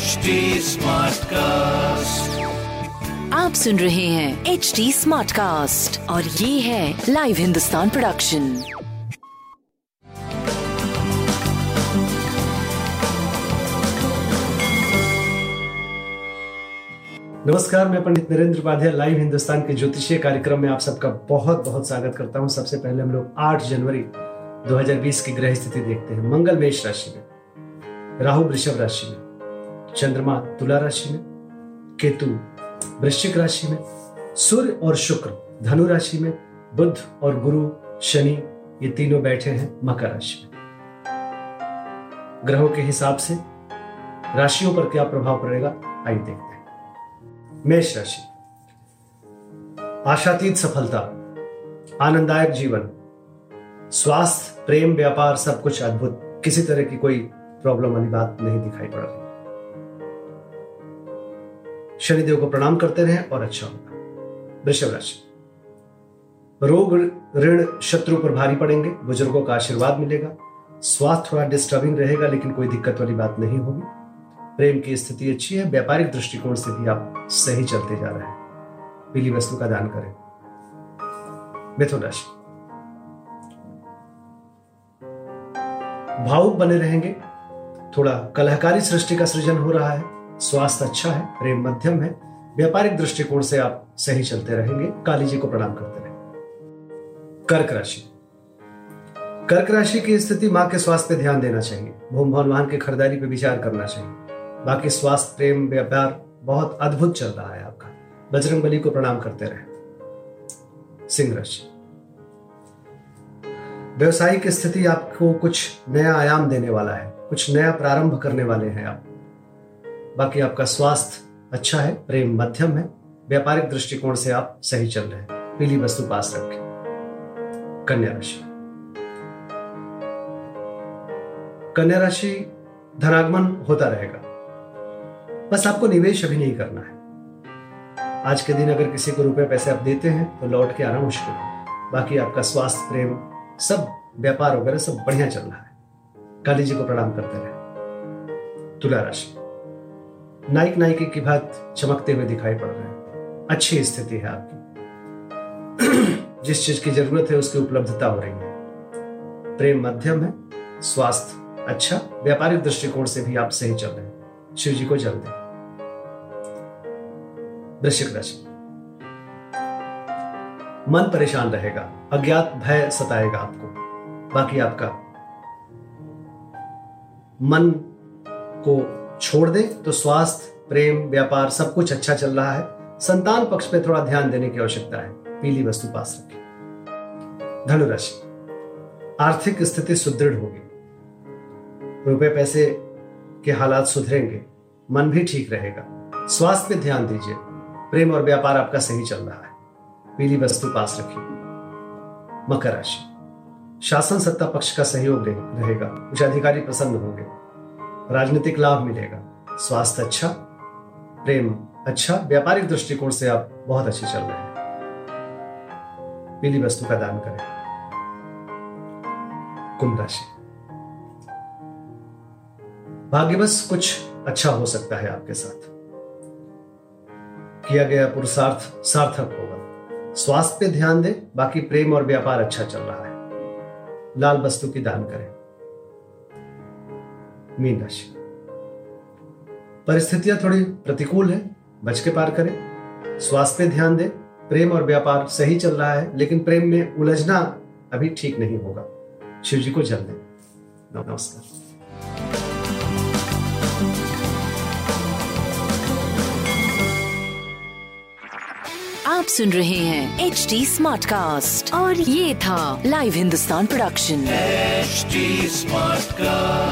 HD Smartcast. आप सुन रहे हैं HD Smartcast और ये है लाइव हिंदुस्तान प्रोडक्शन। नमस्कार, मैं पंडित नरेंद्र उपाध्याय लाइव हिंदुस्तान के ज्योतिषीय कार्यक्रम में आप सबका बहुत बहुत स्वागत करता हूँ। सबसे पहले हम लोग 8 जनवरी 2020 की ग्रह स्थिति देखते हैं। मंगल मेष राशि में, राहु वृषभ राशि में, चंद्रमा तुला राशि में, केतु वृश्चिक राशि में, सूर्य और शुक्र धनु राशि में, बुध और गुरु शनि ये तीनों बैठे हैं मकर राशि में। ग्रहों के हिसाब से राशियों पर क्या प्रभाव पड़ेगा, आइए देखते हैं। मेष राशि, आशातीत सफलता, आनंददायक जीवन, स्वास्थ्य, प्रेम, व्यापार सब कुछ अद्भुत, किसी तरह की कोई प्रॉब्लम वाली बात नहीं दिखाई पड़ रही। शनिदेव को प्रणाम करते रहें और अच्छा होगा। वृषभ राशि, रोग, ऋण, शत्रु पर भारी पड़ेंगे, बुजुर्गों का आशीर्वाद मिलेगा, स्वास्थ्य थोड़ा डिस्टर्बिंग रहेगा लेकिन कोई दिक्कत वाली बात नहीं होगी। प्रेम की स्थिति अच्छी है, व्यापारिक दृष्टिकोण से भी आप सही चलते जा रहे हैं। पीली वस्तु का दान करें। मिथुन राशि, भावुक बने रहेंगे, थोड़ा कलहकारी सृष्टि का सृजन हो रहा है, स्वास्थ्य अच्छा है, प्रेम मध्यम है, व्यापारिक दृष्टिकोण से आप सही चलते रहेंगे। काली जी को प्रणाम करते रहें। कर्क राशि, कर्क राशि की स्थिति, मां के स्वास्थ्य पे ध्यान देना चाहिए, भूम भवन वाहन की खरीदारी पे विचार करना चाहिए। बाकी स्वास्थ्य, प्रेम, व्यापार बहुत अद्भुत चल रहा है आपका। बजरंग बली को प्रणाम करते रहें। सिंह राशि, व्यवसायिक स्थिति आपको कुछ नया आयाम देने वाला है, कुछ नया प्रारंभ करने वाले हैं आप। बाकी आपका स्वास्थ्य अच्छा है, प्रेम मध्यम है, व्यापारिक दृष्टिकोण से आप सही चल रहे हैं। पीली वस्तु पास रखें। कन्या राशि, कन्या राशि धनागमन होता रहेगा, बस आपको निवेश अभी नहीं करना है। आज के दिन अगर किसी को रुपए पैसे आप देते हैं तो लौट के आना मुश्किल है। बाकी आपका स्वास्थ्य, प्रेम सब, व्यापार वगैरह सब बढ़िया चल रहा है। काली जी को प्रणाम करते रहे। तुला राशि, नायक नायिका की बात चमकते हुए दिखाई पड़ रहे हैं, अच्छी स्थिति है आपकी। जिस चीज की जरूरत है उसकी उपलब्धता हो रही है, प्रेम मध्यम है, स्वास्थ्य अच्छा, व्यापारिक दृष्टिकोण से भी आप सही चल रहे हैं। शिव जी को जल दें। वृश्चिक राशि, मन परेशान रहेगा, अज्ञात भय सताएगा आपको। बाकी आपका मन को छोड़ दे तो स्वास्थ्य, प्रेम, व्यापार सब कुछ अच्छा चल रहा है। संतान पक्ष पे थोड़ा ध्यान देने की आवश्यकता है। पीली वस्तु पास रखें। धनुराशि, आर्थिक स्थिति सुदृढ़ होगी, रुपए पैसे के हालात सुधरेंगे, मन भी ठीक रहेगा, स्वास्थ्य पे ध्यान दीजिए, प्रेम और व्यापार आपका सही चल रहा है। पीली वस्तु पास रखिए। मकर राशि, शासन सत्ता पक्ष का सहयोग रहेगा, कुछ अधिकारी प्रसन्न होंगे, राजनीतिक लाभ मिलेगा, स्वास्थ्य अच्छा, प्रेम अच्छा, व्यापारिक दृष्टिकोण से आप बहुत अच्छे चल रहे हैं। पीली वस्तु का दान करें। कुंभ राशि, भाग्यवश कुछ अच्छा हो सकता है आपके साथ, किया गया पुरुषार्थ सार्थक होगा, स्वास्थ्य पे ध्यान दें, बाकी प्रेम और व्यापार अच्छा चल रहा है। लाल वस्तु की दान करें। मीन राशि, परिस्थितियां थोड़ी प्रतिकूल है, बच के पार करें, स्वास्थ्य पे ध्यान दें, प्रेम और व्यापार सही चल रहा है लेकिन प्रेम में उलझना अभी ठीक नहीं होगा। शिव जी को जल दें। नमस्कार। आप सुन रहे हैं HD Smartcast और ये था live Hindustan production HD Smartcast।